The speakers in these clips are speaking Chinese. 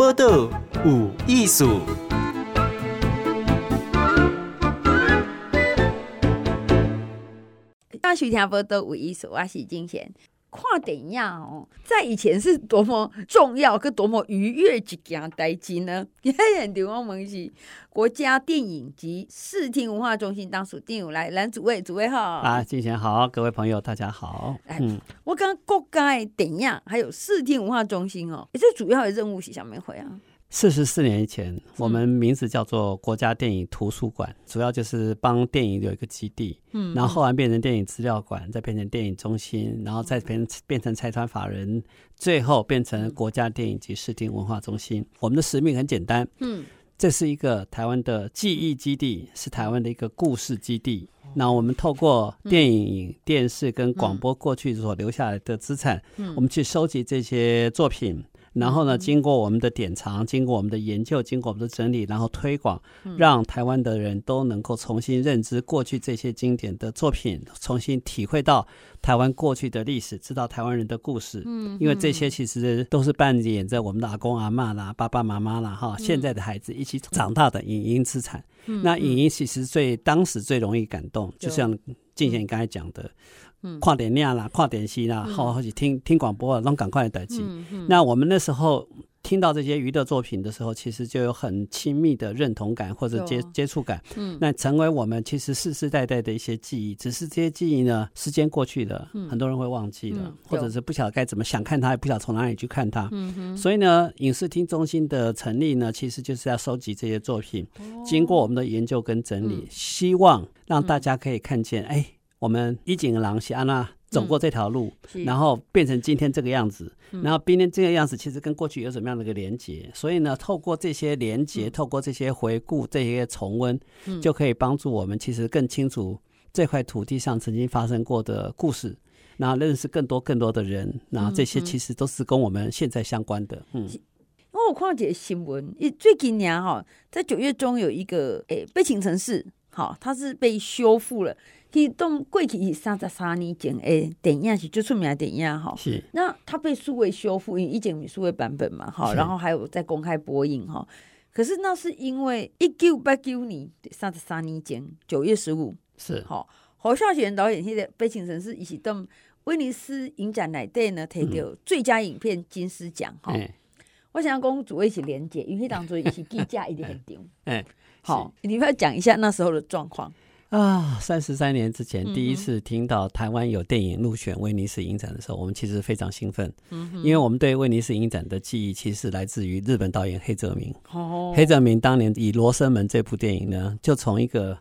报道有意思。大家听报道有意思，我是金贤。看电影哦，在以前是多么重要，跟多么愉悦一件代志呢？现在我们是国家电影及视听文化中心当属电影来蓝主委，主委好啊，金贤好，各位朋友大家好。我刚刚国家的电影还有视听文化中心哦，最主要的任务是什么会啊？44年以前，我们名字叫做国家电影图书馆，主要就是帮电影有一个基地，然后后来变成电影资料馆，再变成电影中心，然后再变成财团法人，最后变成国家电影及视听文化中心。我们的使命很简单，这是一个台湾的记忆基地，是台湾的一个故事基地。那我们透过电影、电视跟广播过去所留下来的资产，我们去收集这些作品，然后呢，经过我们的典藏，经过我们的研究，经过我们的整理，然后推广，让台湾的人都能够重新认知过去这些经典的作品，重新体会到台湾过去的历史，知道台湾人的故事。因为这些其实都是扮演着我们的阿公阿嬷啦、爸爸妈妈啦哈，现在的孩子一起长大的影音资产。那影音其实当时最容易感动，就像静贤刚才讲的。看电影啦，看电视啦，或者听广播啦，都赶快的代志。那我们那时候听到这些娱乐作品的时候，其实就有很亲密的认同感或者接触感。那成为我们其实世世代代的一些记忆。只是这些记忆呢，时间过去了，很多人会忘记了，或者是不晓得该怎么想看它，也不晓得从哪里去看它。所以呢，影视听中心的成立呢，其实就是要收集这些作品，经过我们的研究跟整理，希望让大家可以看见，我们以前的人是怎么走过这条路，然后变成今天这个样子，然后今天这个样子其实跟过去有什么样的一个连结。所以呢，透过这些连结，透过这些回顾，这些重温，就可以帮助我们其实更清楚这块土地上曾经发生过的故事，然后认识更多的人，然后这些其实都是跟我们现在相关的。我看一个新闻，最近啊，在9月中有一个悲情城市，它是被修复了。其实过去是33年前的电影，是最出名的电影。那它被数位修复，因为以前有数位版本嘛，然后还有在公开播映。可是那是因为1989年33年前9月15日，是侯孝贤导演那个《悲情城市》，他是在威尼斯影展内底呢拿到最佳影片金狮奖。我想讲主委是连结，因为当初也是记者一直很丢。你要讲一下那时候的状况。33年之前第一次听到台湾有电影入选威尼斯影展的时候，我们其实非常兴奋，因为我们对威尼斯影展的记忆其实来自于日本导演黑泽明。黑泽明当年以《罗生门》这部电影呢，就从一个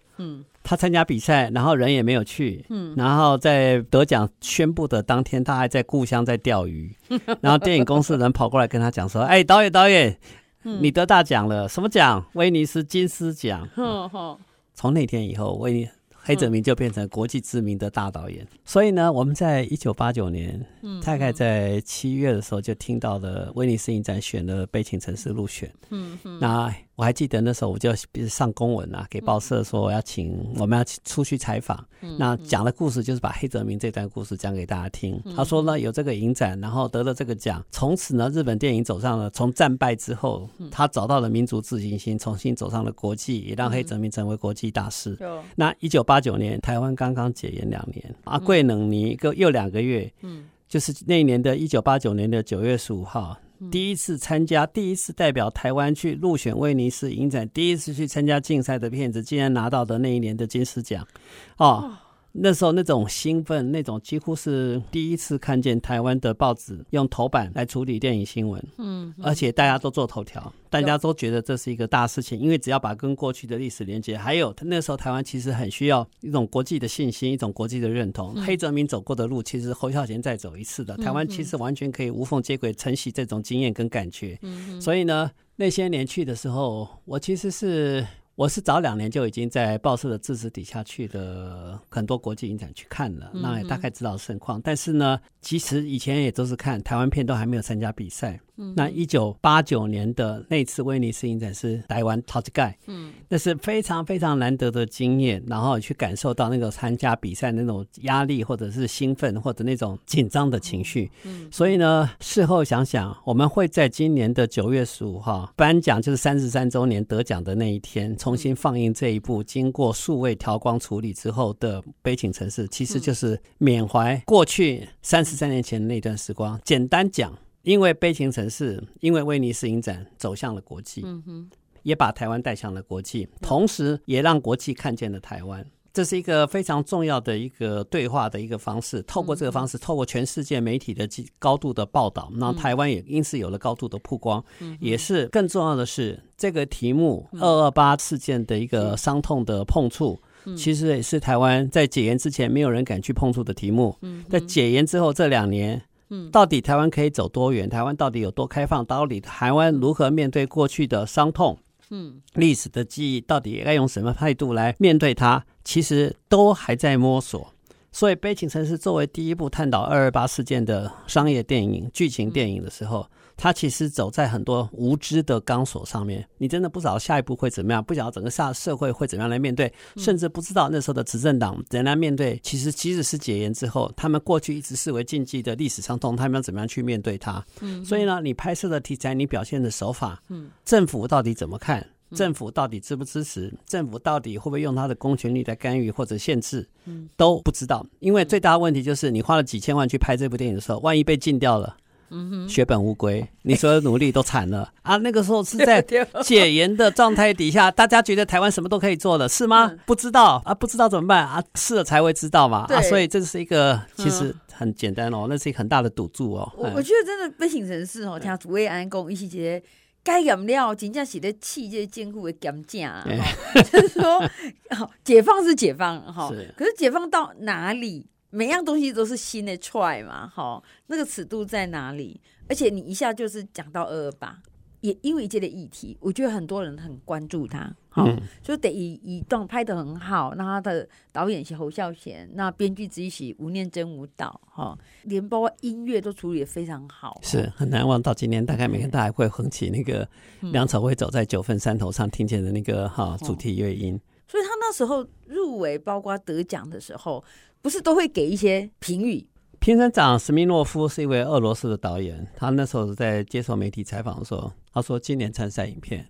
他参加比赛，然后人也没有去，然后在得奖宣布的当天，他还在故乡在钓鱼，然后电影公司人跑过来跟他讲说：“导演，你得大奖了，什么奖？威尼斯金狮奖。”从那天以后，黑泽明就变成国际知名的大导演。所以呢，我们在1989年，大概在7月的时候就听到了威尼斯影展选了《悲情城市》入选。那我还记得那时候我就上公文啊，给报社说我们要出去采访。那讲的故事就是把黑泽明这段故事讲给大家听。他说呢，有这个影展，然后得了这个奖，从此呢，日本电影走上了从战败之后，他找到了民族自信心，重新走上了国际，也让黑泽明成为国际大师。那1989年，台湾刚刚解严2年，过两年又2个月，就是那一年的1989年的9月15号，第一次代表台湾去入选威尼斯影展，第一次去参加竞赛的片子，竟然拿到的那一年的金狮奖。那时候那种兴奋，那种几乎是第一次看见台湾的报纸用头版来处理电影新闻，而且大家都做头条，大家都觉得这是一个大事情，因为只要把跟过去的历史连接，还有那时候台湾其实很需要一种国际的信心，一种国际的认同。黑泽明走过的路，其实侯孝贤再走一次的，台湾其实完全可以无缝接轨，承袭这种经验跟感觉。所以呢，那些年去的时候，我其实是我是早2年就已经在报社的支持底下去了很多国际影展去看了，那也大概知道盛况。但是呢，其实以前也都是看台湾片，都还没有参加比赛。那1989年的那次威尼斯影展是台湾头一次，那是非常非常难得的经验，然后去感受到那个参加比赛那种压力或者是兴奋或者那种紧张的情绪。所以呢，事后想想，我们会在今年的9月15号颁奖，就是33周年得奖的那一天，重新放映这一部经过数位调光处理之后的《悲情城市》，其实就是缅怀过去33年前的那段时光。简单讲，因为《悲情城市》，因为威尼斯影展走向了国际，也把台湾带向了国际，同时也让国际看见了台湾。这是一个非常重要的一个对话的一个方式，透过这个方式，透过全世界媒体的高度的报道，那台湾也因此有了高度的曝光，也是更重要的是这个题目228事件的一个伤痛的碰触，其实也是台湾在解严之前没有人敢去碰触的题目，在解严之后这2年到底台湾可以走多远，台湾到底有多开放，到底台湾如何面对过去的伤痛，历史的记忆，到底该用什么态度来面对它，其实都还在摸索。所以《悲情城市》作为第一部探讨228事件的商业电影、剧情电影的时候，它其实走在很多无知的钢索上面，你真的不知道下一步会怎么样，不晓得整个社会会怎么样来面对，甚至不知道那时候的执政党怎样面对，其实即使是解严之后，他们过去一直视为禁忌的历史伤痛，他们要怎么样去面对它。所以呢，你拍摄的题材，你表现的手法，政府到底怎么看，政府到底支不支持，政府到底会不会用他的公权力来干预或者限制，都不知道。因为最大的问题就是你花了几千万去拍这部电影的时候，万一被禁掉了，血本无归，你所有努力都惨了啊！那个时候是在解严的状态底下，大家觉得台湾什么都可以做了，是吗？不知道啊，不知道怎么办啊？试了才会知道嘛啊！所以这是一个其实很简单哦，那是一个很大的赌注哦。我觉得真的悲情城市哦，听主委安讲，伊是一个该严了，真正是在气这艰苦的严正啊。就是说，解放是解放哈，可是解放到哪里？每样东西都是新的 try 嘛，那个尺度在哪里？而且你一下就是讲到228，也因为这个议题，我觉得很多人很关注它，所以得以段拍得很好。那他的导演是侯孝贤，那编剧之一是吴念真舞蹈，连包括音乐都处理得非常好，是很难忘。到今年大概每天大家会哼起那个梁朝伟走在9份山头上听见的那个主题乐音，所以他那时候入围包括得奖的时候，不是都会给一些评语。评审长史密诺夫是一位俄罗斯的导演，他那时候在接受媒体采访的时候，他说今年参赛影片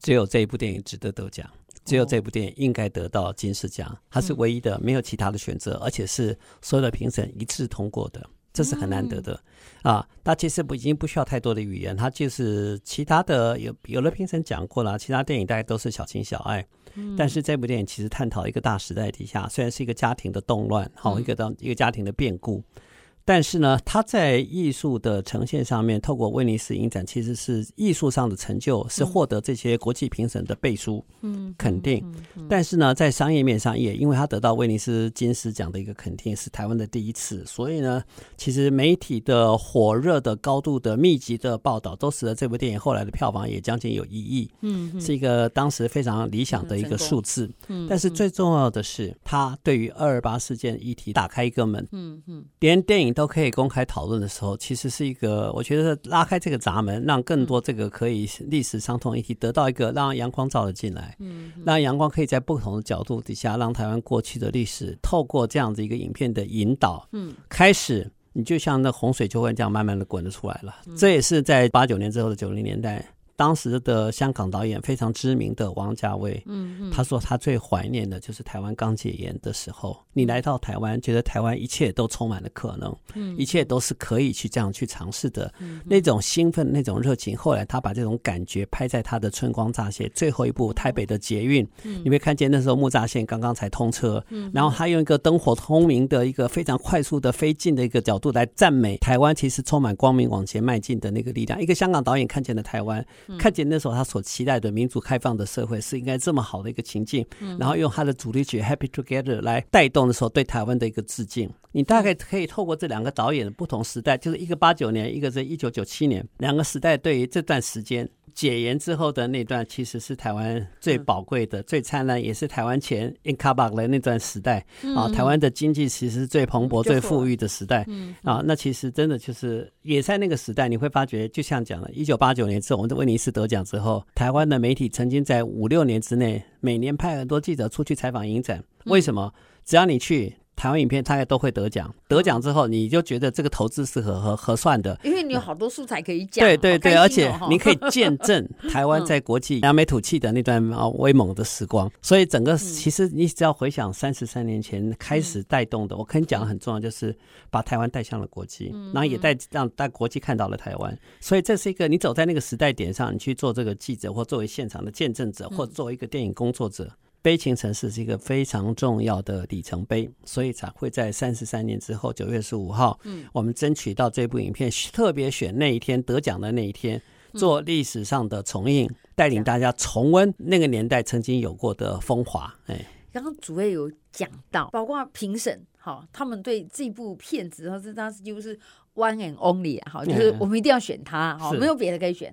只有这一部电影值得得奖，只有这部电影应该得到金狮奖，他是唯一的，没有其他的选择，而且是所有的评审一致通过的，这是很难得的啊！他其实已经不需要太多的语言，他就是其他的有的评审讲过了，其他电影大概都是小情小爱，但是这部电影其实探讨一个大时代底下，虽然是一个家庭的动乱，一个家庭的变故，但是呢，他在艺术的呈现上面，透过威尼斯影展，其实是艺术上的成就，是获得这些国际评审的背书肯定。但是呢，在商业面上也因为他得到威尼斯金狮奖的一个肯定，是台湾的第一次，所以呢，其实媒体的火热的高度的密集的报道，都使得这部电影后来的票房也将近有1亿，是一个当时非常理想的一个数字。但是最重要的是，他对于228事件议题打开一个门，连电影都可以公开讨论的时候，其实是一个，我觉得拉开这个闸门，让更多这个可以历史伤痛议题得到一个让阳光照了进来，让阳光可以在不同的角度底下，让台湾过去的历史透过这样子一个影片的引导，开始你就像那洪水就会这样慢慢的滚了出来了。这也是在89年之后的90年代，当时的香港导演非常知名的王家卫，他说他最怀念的就是台湾刚解严的时候，你来到台湾，觉得台湾一切都充满了可能，一切都是可以去这样去尝试的，那种兴奋，那种热情。后来他把这种感觉拍在他的春光乍泄，最后一部台北的捷运，你会看见那时候木栅线刚刚才通车，然后他用一个灯火通明的一个非常快速的飞进的一个角度来赞美台湾其实充满光明往前迈进的那个力量。一个香港导演看见了台湾，看见那时候他所期待的民主开放的社会是应该这么好的一个情境，然后用他的主题曲 Happy Together 来带动的时候对台湾的一个致敬。你大概可以透过这两个导演的不同时代，就是一个89年，一个是1997年，两个时代对于这段时间解严之后的那段其实是台湾最宝贵的、最灿烂，也是台湾前 INCABAC 的那段时代、台湾的经济其实是最蓬勃、最富裕的时代、那其实真的就是也在那个时代你会发觉，就像讲了1989年之后我们的威尼斯得奖之后，台湾的媒体曾经在5-6年之内每年派很多记者出去采访影展，为什么？只要你去台湾影片大概都会得奖，得奖之后你就觉得这个投资是合算的，因为你有好多素材可以讲、对对对、而且你可以见证台湾在国际扬眉吐气的那段威猛的时光。所以整个其实你只要回想33年前开始带动的、我跟你讲很重要，就是把台湾带向了国际、然后也让国际看到了台湾。所以这是一个你走在那个时代点上，你去做这个记者或作为现场的见证者或作为一个电影工作者，悲情城市是一个非常重要的里程碑，所以才会在33年之后9月15号、我们争取到这部影片特别选那一天得奖的那一天做历史上的重映，带领大家重温那个年代曾经有过的风华。刚刚主委有讲到，包括评审他们对这部片子当时就是 one and only、就是我们一定要选它、没有别的可以选。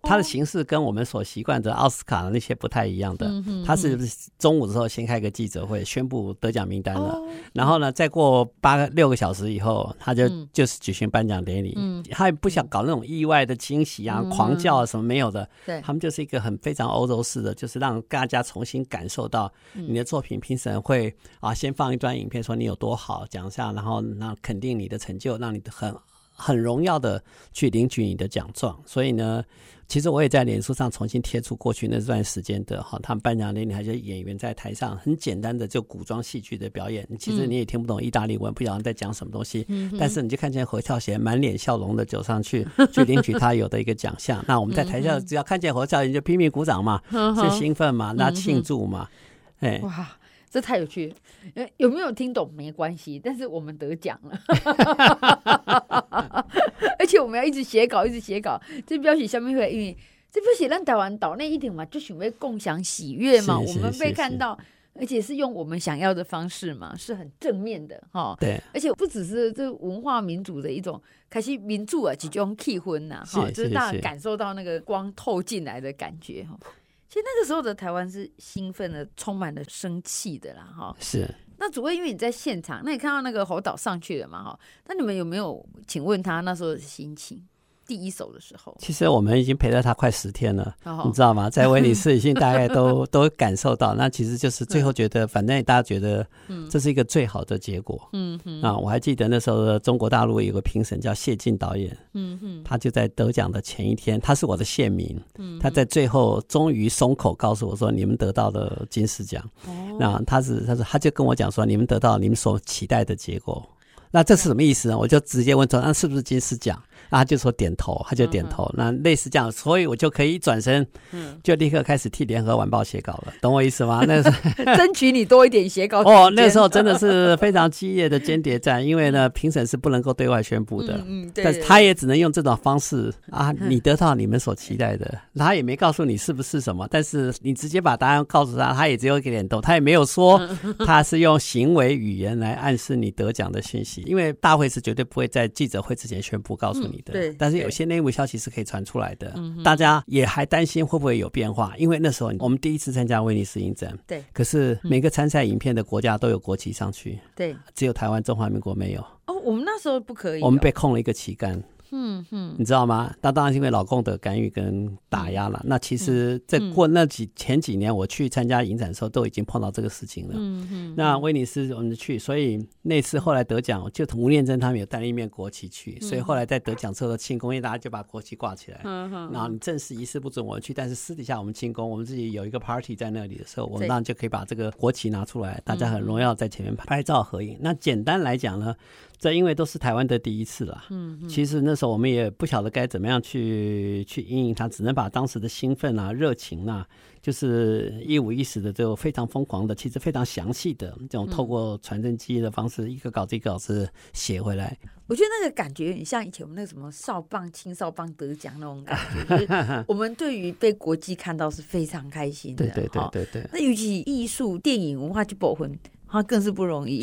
它的形式跟我们所习惯的奥斯卡的那些不太一样的，它是中午的时候先开个记者会宣布得奖名单了、然后呢再过8-6个小时以后他就是举行颁奖典礼，他也不想搞那种意外的惊喜啊、狂叫啊什么没有的，他们就是一个很非常欧洲式的，就是让大家重新感受到你的作品，评审会先放一段影片说你有多好，讲一下，然后肯定你的成就，让你很荣耀的去领取你的奖状。所以呢其实我也在脸书上重新贴出过去那段时间的他们颁奖典礼，还是演员在台上很简单的就古装戏剧的表演，其实你也听不懂意大利文，不晓得在讲什么东西，但是你就看见侯孝贤满脸笑容的走上去领取他有的一个奖项。那我们在台下只要看见侯孝贤就拼命鼓掌嘛，就兴奋嘛，那庆祝嘛。哇，这太有趣了，有没有听懂没关系，但是我们得奖了而且我们要一直写稿，这标题下面会因为这标题让台湾岛内一点嘛，就想要共享喜悦嘛，我们被看到，而且是用我们想要的方式嘛，是很正面的对，而且不只是这文化民主的一种开始民主啊，一种气氛啊，就是大家感受到那个光透进来的感觉。其实那个时候的台湾是兴奋的，充满了生气的啦是。那主委因为你在现场，那你看到那个侯导上去了嘛那你们有没有请问他那时候的心情？第一首的时候其实我们已经陪了他快10天了、你知道吗？在威尼斯已经大概都感受到，那其实就是最后觉得反正大家觉得这是一个最好的结果。我还记得那时候的中国大陆有个评审叫谢晋导演，他就在得奖的前一天，他是我的县民，他在最后终于松口告诉我说你们得到了金狮奖。那他就跟我讲说你们得到你们所期待的结果，那这是什么意思呢？我就直接问说那是不是金狮奖，他就说点头，那类似这样，所以我就可以一转身就立刻开始替联合晚报写稿了，懂我意思吗？那争取你多一点写稿那时候真的是非常激烈的间谍战因为呢评审是不能够对外宣布的，对对对，但是他也只能用这种方式你得到你们所期待的，他也没告诉你是不是什么，但是你直接把答案告诉他，他也只有一个点头，他也没有说他是用行为语言来暗示你得奖的讯息，因为大会是绝对不会在记者会之前宣布告诉你对，但是有些内幕消息是可以传出来的，大家也还担心会不会有变化，因为那时候我们第一次参加威尼斯影展，可是每个参赛影片的国家都有国旗上去，只有台湾中华民国没有我们那时候不可以我们被控了一个旗杆，你知道吗？那当然是因为老共的干预跟打压了。那其实在过前几年我去参加影展的时候都已经碰到这个事情了。那威尼斯我们去，所以那次后来得奖就吴念真他们有带了一面国旗去，所以后来在得奖之后的庆功宴大家就把国旗挂起来，然后你正式仪式不准我们去，但是私底下我们庆功，我们自己有一个 party 在那里的时候，我们当然就可以把这个国旗拿出来，大家很荣耀在前面拍照合影。那简单来讲呢，这因为都是台湾的第一次了，其实那时候我们也不晓得该怎么样去因应它，只能把当时的兴奋啊、热情啊，就是一五一十的，就非常疯狂的，其实非常详细的这种透过传真机的方式，一个稿子一个稿子写回来。我觉得那个感觉很像以前我们那个什么少棒、青少棒得奖那种感觉，就是我们对于被国际看到是非常开心的。对对对对对。那尤其艺术、电影、文化去保护。它更是不容易，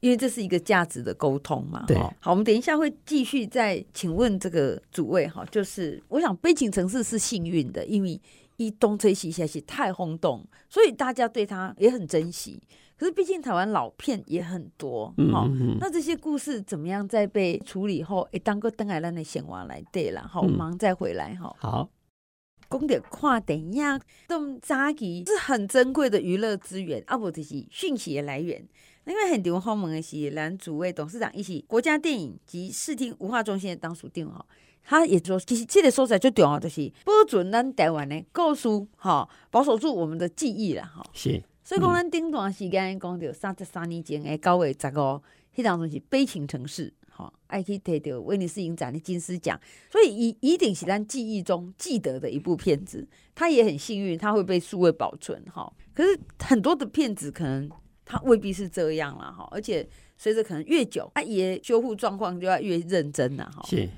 因为这是一个价值的沟通嘛。对，好，我们等一下会继续再请问这个主位哈，就是我想悲情城市是幸运的，因为一东吹西下是太轰动，所以大家对它也很珍惜。可是毕竟台湾老片也很多，那这些故事怎么样再被处理后，会当个等来咱的闲话来对啦，好，我忙再回来哈。好。讲到看电影，这么早期是很珍贵的娱乐资源，啊，不就是讯息的来源。因为很多访问的是咱主委董事长，他是国家电影及视听文化中心的董事长哈。他也说，其实这个所在最重要就是保存咱台湾的故事，哈，保守住我们的记忆啦，哈。是。所以讲，咱顶段时间讲到33年前的9月15日，迄当中是悲情城市。爱去提到威尼斯影展的金狮奖，所以一定是咱记忆中记得的一部片子。它也很幸运，它会被数位保存。可是很多的片子可能它未必是这样啦，而且随着可能越久，它也修复状况就要越认真啦。是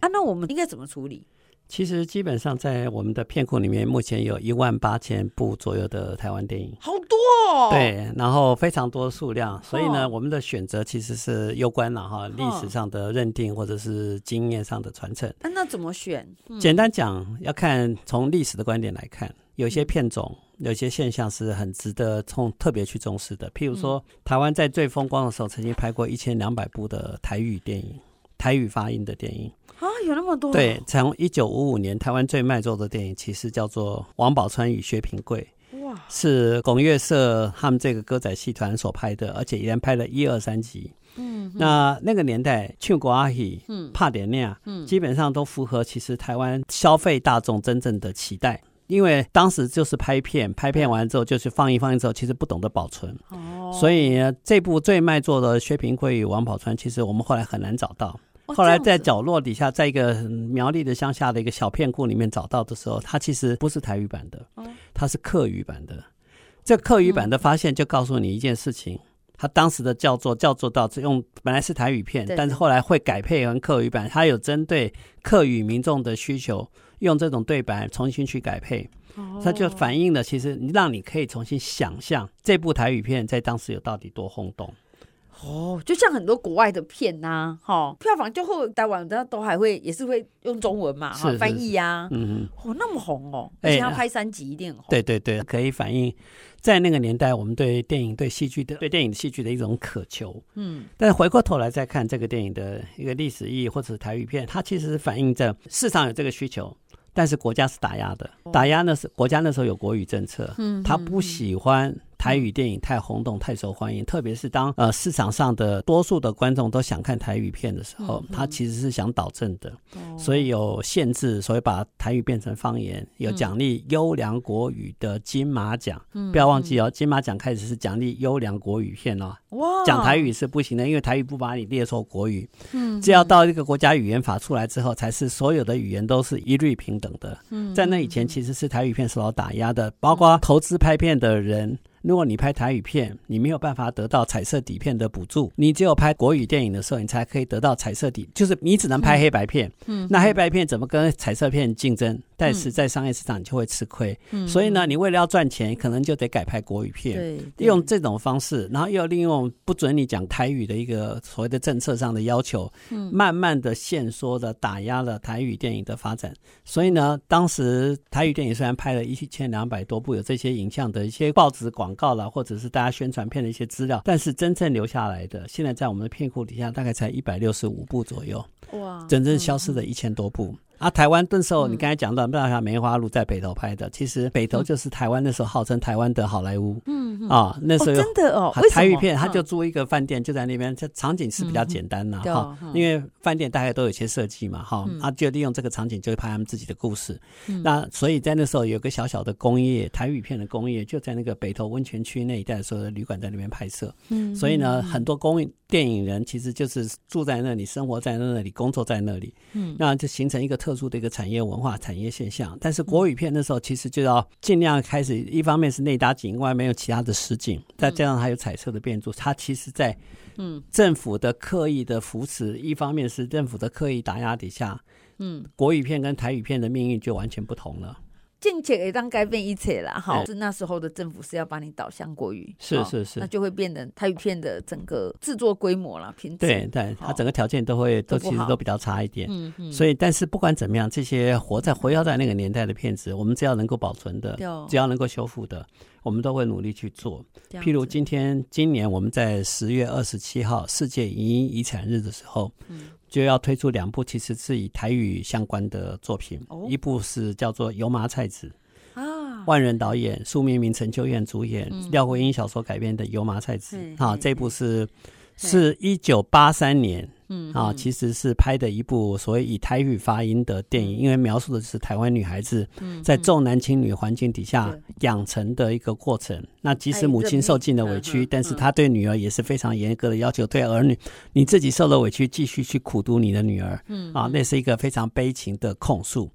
啊，那我们应该怎么处理？其实基本上在我们的片库里面，目前有18000部左右的台湾电影，好多哦。对，然后非常多数量，所以呢，我们的选择其实是攸关了哈历史上的认定或者是经验上的传承。那怎么选？简单讲，要看从历史的观点来看，有些片种，有些现象是很值得特别去重视的。譬如说，台湾在最风光的时候，曾经拍过1200部的台语电影，台语发音的电影。啊，有那么多。对，从1955年台湾最卖座的电影其实叫做《王宝钏与薛平贵》。哇，是拱乐社他们这个歌仔戏团所拍的，而且一连拍了1、2、3集。那个年代唱歌仔戏、拍电影，基本上都符合其实台湾消费大众真正的期待。因为当时就是拍片完之后就是放映之后，其实不懂得保存，所以这部最卖座的《薛平贵与王宝钏》，其实我们后来很难找到。后来在角落底下，在一个苗栗的乡下的一个小片库里面找到的时候，它其实不是台语版的，它是客语版的。这客语版的发现就告诉你一件事情，它当时的叫做到用本来是台语片，但是后来会改配成客语版，它有针对客语民众的需求，用这种对白重新去改配，它就反映了其实让你可以重新想象这部台语片在当时有到底多轰动。就像很多国外的片啊，票房就后台湾都还会也是会用中文嘛，是翻译啊，那么红哦，而且要拍3集一定红。对，可以反映在那个年代我们对电影、对电影戏剧的一种渴求。但是回过头来再看这个电影的一个历史意义或者台语片，它其实是反映着市场有这个需求。但是国家是打压的，国家那时候有国语政策，他不喜欢台语电影太轰动、太受欢迎，特别是当市场上的多数的观众都想看台语片的时候，他其实是想导正的，所以有限制，所以把台语变成方言，有奖励优良国语的金马奖，不要忘记哦，金马奖开始是奖励优良国语片哦，讲台语是不行的，因为台语不把你列作国语，只要到一个国家语言法出来之后，才是所有的语言都是一律平等的。在那以前其实是台语片受到打压的，包括投资拍片的人，如果你拍台语片，你没有办法得到彩色底片的补助，你只有拍国语电影的时候，你才可以得到彩色底，就是你只能拍黑白片。那黑白片怎么跟彩色片竞争？但是在商业市场你就会吃亏，所以呢，你为了要赚钱，可能就得改拍国语片，用这种方式，然后又利用不准你讲台语的一个所谓的政策上的要求，慢慢的限缩的打压了台语电影的发展。所以呢，当时台语电影虽然拍了1200多部，有这些影像的一些报纸广告啦，或者是大家宣传片的一些资料，但是真正留下来的，现在在我们的片库底下大概才165部左右。哇，真正消失了1000多部。台湾那时候你刚才讲到梅花鹿在北投拍的，其实北投就是台湾那时候号称台湾的好莱坞。那时候真的哦，台语片他就租一个饭店，就在那边，场景是比较简单啦，因为饭店大概都有些设计嘛，就利用这个场景就拍他们自己的故事。那所以在那时候有个小小的工业，台语片的工业就在那个北投温泉区那一带的时候，旅馆在那边拍摄。所以呢，很多电影人其实就是住在那里，生活在那里，工作在那里，那就形成一个特殊的一个产业文化、产业现象。但是国语片那时候其实就要尽量开始，一方面是内搭景，外面有其他的实景，再加上它有彩色的变奏，它其实在政府的刻意的扶持，一方面是政府的刻意打压底下，国语片跟台语片的命运就完全不同了。政策可以改变一切啦，好，是那时候的政府是要把你导向国语，是是是，那就会变得台语片的整个制作规模啦，品质，对对，它整个条件都其实都比较差一点，嗯嗯，所以但是不管怎么样，这些活跃在那个年代的片子，我们只要能够保存的，只要能够修复的，我们都会努力去做。譬如今年我们在10月27号世界影音遗产日的时候，就要推出2部其实是以台语相关的作品，一部是叫做《油麻菜籽》，万人导演苏明明、陈秋燕主演，廖国英小说改编的《油麻菜籽》啊，这部是1983年啊，其实是拍的一部所谓以台语发音的电影，因为描述的是台湾女孩子在重男轻女环境底下养成的一个过程。那即使母亲受尽了委屈，但是她对女儿也是非常严格的要求，对儿女，你自己受了委屈，继续去苦读你的女儿，啊，那是一个非常悲情的控诉。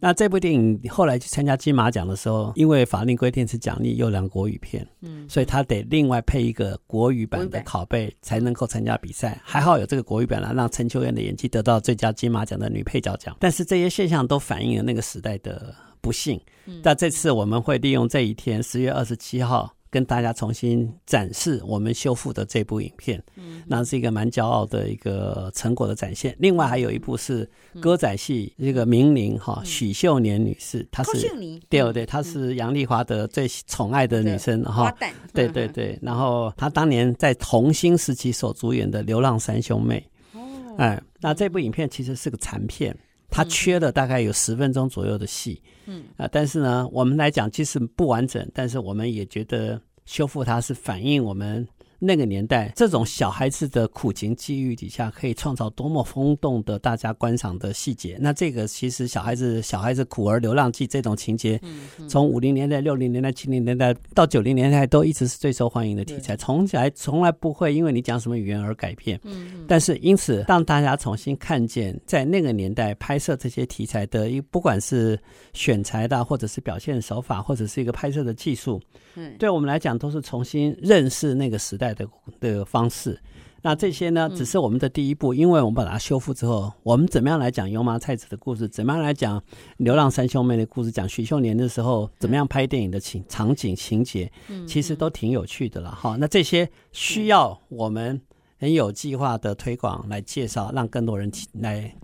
那这部电影后来去参加金马奖的时候，因为法令规定是奖励优良国语片，所以他得另外配一个国语版的拷贝才能够参加比赛。还好有这个国语版，让陈秋燕的演技得到最佳金马奖的女配角奖。但是这些现象都反映了那个时代的不幸。那这次我们会利用这一天10月27号跟大家重新展示我们修复的这部影片，那是一个蛮骄傲的一个成果的展现。另外还有一部是歌仔戏，这个名伶许秀年女士，她是对对，她是杨丽华的最宠爱的女生，对对对，然后她当年在童星时期所主演的《流浪三兄妹》，那这部影片其实是个残片，它缺了大概有10分钟左右的戏，但是呢，我们来讲其实不完整，但是我们也觉得修复它是反映我们那个年代这种小孩子的苦情际遇底下可以创造多么轰动的大家观赏的细节。那这个其实小孩子苦儿流浪记这种情节，从50年代、60年代、70年代到90年代都一直是最受欢迎的题材，从来不会因为你讲什么语言而改变。但是因此让大家重新看见在那个年代拍摄这些题材的，不管是选材的或者是表现手法或者是一个拍摄的技术，对我们来讲都是重新认识那个时代的方式。那这些呢只是我们的第一步，因为我们把它修复之后，我们怎么样来讲油麻菜籽的故事，怎么样来讲流浪三兄妹的故事，讲许秀年的时候怎么样拍电影的场景情节，其实都挺有趣的了。那这些需要我们很有计划的推广来介绍，让更多人来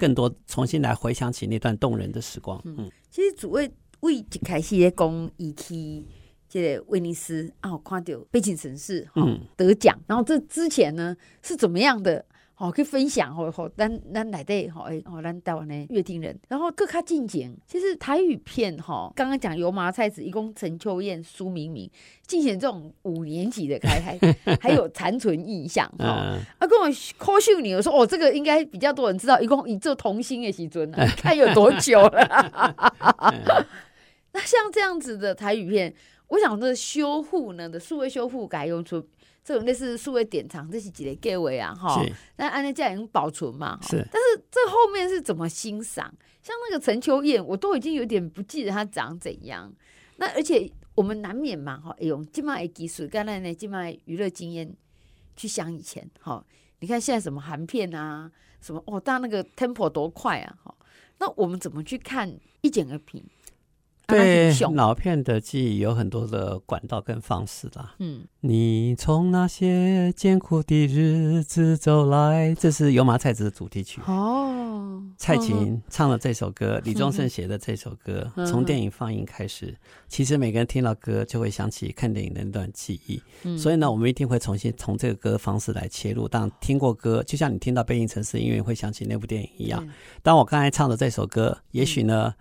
重新来回想起那段动人的时光。其实主委为一开始在讲伊去这个威尼斯啊，我看到悲情城市得奖，然后这之前呢是怎么样的，去分享咱内底咱台湾的乐听人，然后更加进前。其实台语片刚刚讲油麻菜籽，一共陈秋燕、苏明明进行这种5年级的开拍，还有残存印象跟我科秀你，我说这个应该比较多人知道，一共以做童星的时阵啊，看有多久了。那像这样子的台语片，我想这修护呢的数位修护改用出这种类似数位典藏，这是几类计划啊那按呢这样能保存嘛？是，但是这后面是怎么欣赏？像那个陈秋燕，我都已经有点不记得他长怎样。那而且我们难免嘛用现在的技术，跟咱呢现在娱乐经验去想以前你看现在什么韩片啊，什么当那个 tempo 多快啊那我们怎么去看一整个片？对老片的记忆有很多的管道跟方式啦。你从那些艰苦的日子走来，这是油麻菜籽的主题曲蔡琴唱了这首歌，李宗盛写的这首歌，从电影放映开始，其实每个人听到歌就会想起看电影的那段记忆。所以呢，我们一定会重新从这个歌方式来切入。当听过歌，就像你听到背景城市音乐会想起那部电影一样，当我刚才唱的这首歌，也许呢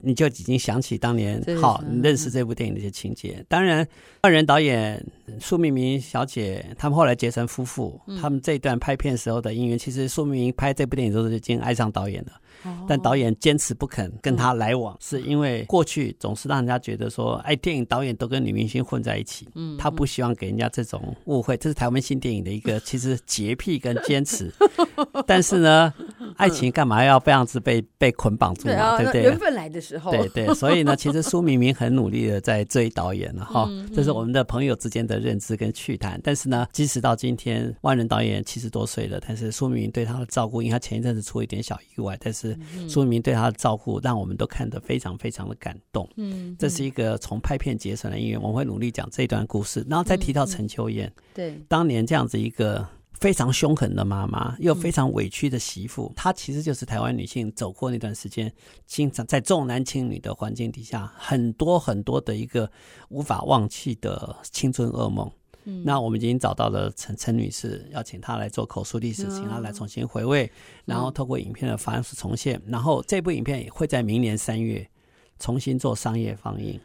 你就已经想起当年你认识这部电影的一些情节。当然万人导演苏明明小姐他们后来结成夫妇，他们这一段拍片时候的姻缘，其实苏明明拍这部电影的时候就已经爱上导演了，但导演坚持不肯跟他来往，是因为过去总是让人家觉得说电影导演都跟女明星混在一起，他不希望给人家这种误会，这是台湾新电影的一个其实洁癖跟坚持。但是呢爱情干嘛要这样子被捆绑住嘛，对啊，对不对？缘分来的时候，对对。所以呢，其实苏明明很努力的在追导演了哈、嗯嗯，这是我们的朋友之间的认知跟趣谈。但是呢，即使到今天，万仁导演70多岁了，但是苏明明对他的照顾，因为他前一阵子出一点小意外，但是苏明明对他的照顾，让我们都看得非常非常的感动。嗯，这是一个从拍片节省的因缘，我们会努力讲这段故事，然后再提到陈秋燕、嗯嗯，对，当年这样子一个。非常凶狠的妈妈，又非常委屈的媳妇、嗯、她其实就是台湾女性走过那段时间，经常在重男轻女的环境底下，很多很多的一个无法忘记的青春噩梦、嗯、那我们已经找到了陈女士，要请她来做口述历史、嗯、请她来重新回味，然后透过影片的方式重现、嗯、然后这部影片也会在明年3月重新做商业放映。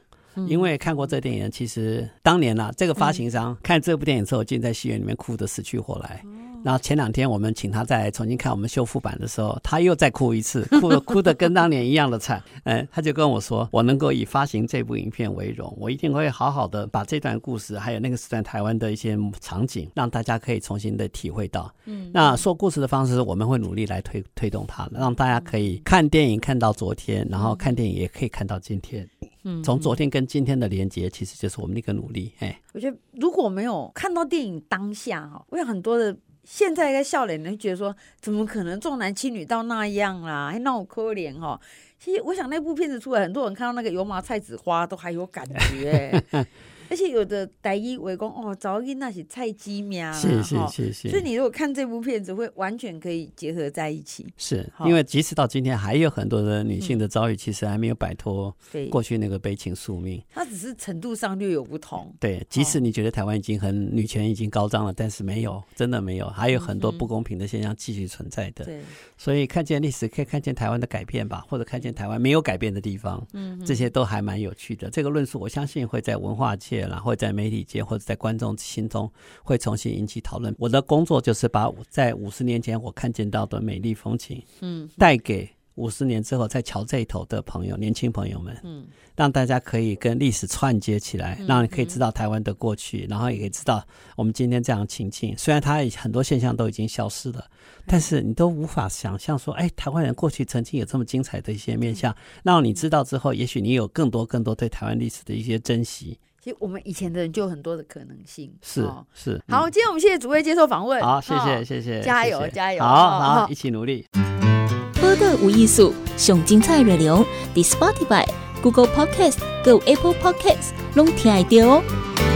因为看过这电影，其实当年啊，这个发行商、嗯、看这部电影之后，竟在戏院里面哭得死去活来、嗯、然后前2天我们请他再重新看我们修复版的时候，他又再哭一次，哭得跟当年一样的惨、嗯、他就跟我说，我能够以发行这部影片为荣，我一定会好好的把这段故事还有那个时段台湾的一些场景让大家可以重新的体会到、嗯、那说故事的方式我们会努力来 推动它，让大家可以看电影看到昨天，然后看电影也可以看到今天，从昨天跟今天的连结，其实就是我们那个努力、哎、我觉得如果没有看到电影当下，我有很多的现在在少年人觉得说，怎么可能重男轻女到那样啦，还闹可怜哦。其实我想那部片子出来，很多人看到那个油麻菜籽花都还有感觉、欸、而且有的台语会说哦，早起那是菜鸡苗啦，是，所以你如果看这部片子，会完全可以结合在一起。是因为即使到今天，还有很多的女性的遭遇，其实还没有摆脱过去那个悲情宿命，它只是程度上略有不同。对，即使你觉得台湾已经很女权已经高涨了，但是没有，真的没有，还有很多不公平的现象继续存在的。对，所以看见历史，可以看见台湾的改变吧，或者看见台湾没有改变的地方，这些都还蛮有趣的。这个论述我相信会在文化界啦，会在媒体界，或者在观众心中会重新引起讨论。我的工作就是把在50年前我看见到的美丽风情带给50年之后在桥这一头的朋友，年轻朋友们，让大家可以跟历史串接起来，让你可以知道台湾的过去，然后也可以知道我们今天这样的情境，虽然它很多现象都已经消失了，但是你都无法想象说，哎，台湾人过去曾经有这么精彩的一些面向，让你知道之后，也许你有更多更多对台湾历史的一些珍惜。其实我们以前的人就有很多的可能性。是、哦、是、嗯、好，今天我们谢谢主位接受访问。好，谢谢、哦、谢谢，加油加油，好好一起努力。播客有艺术，上精彩内容在 Spotify、Google Podcast、Apple Podcast 都听得到哦。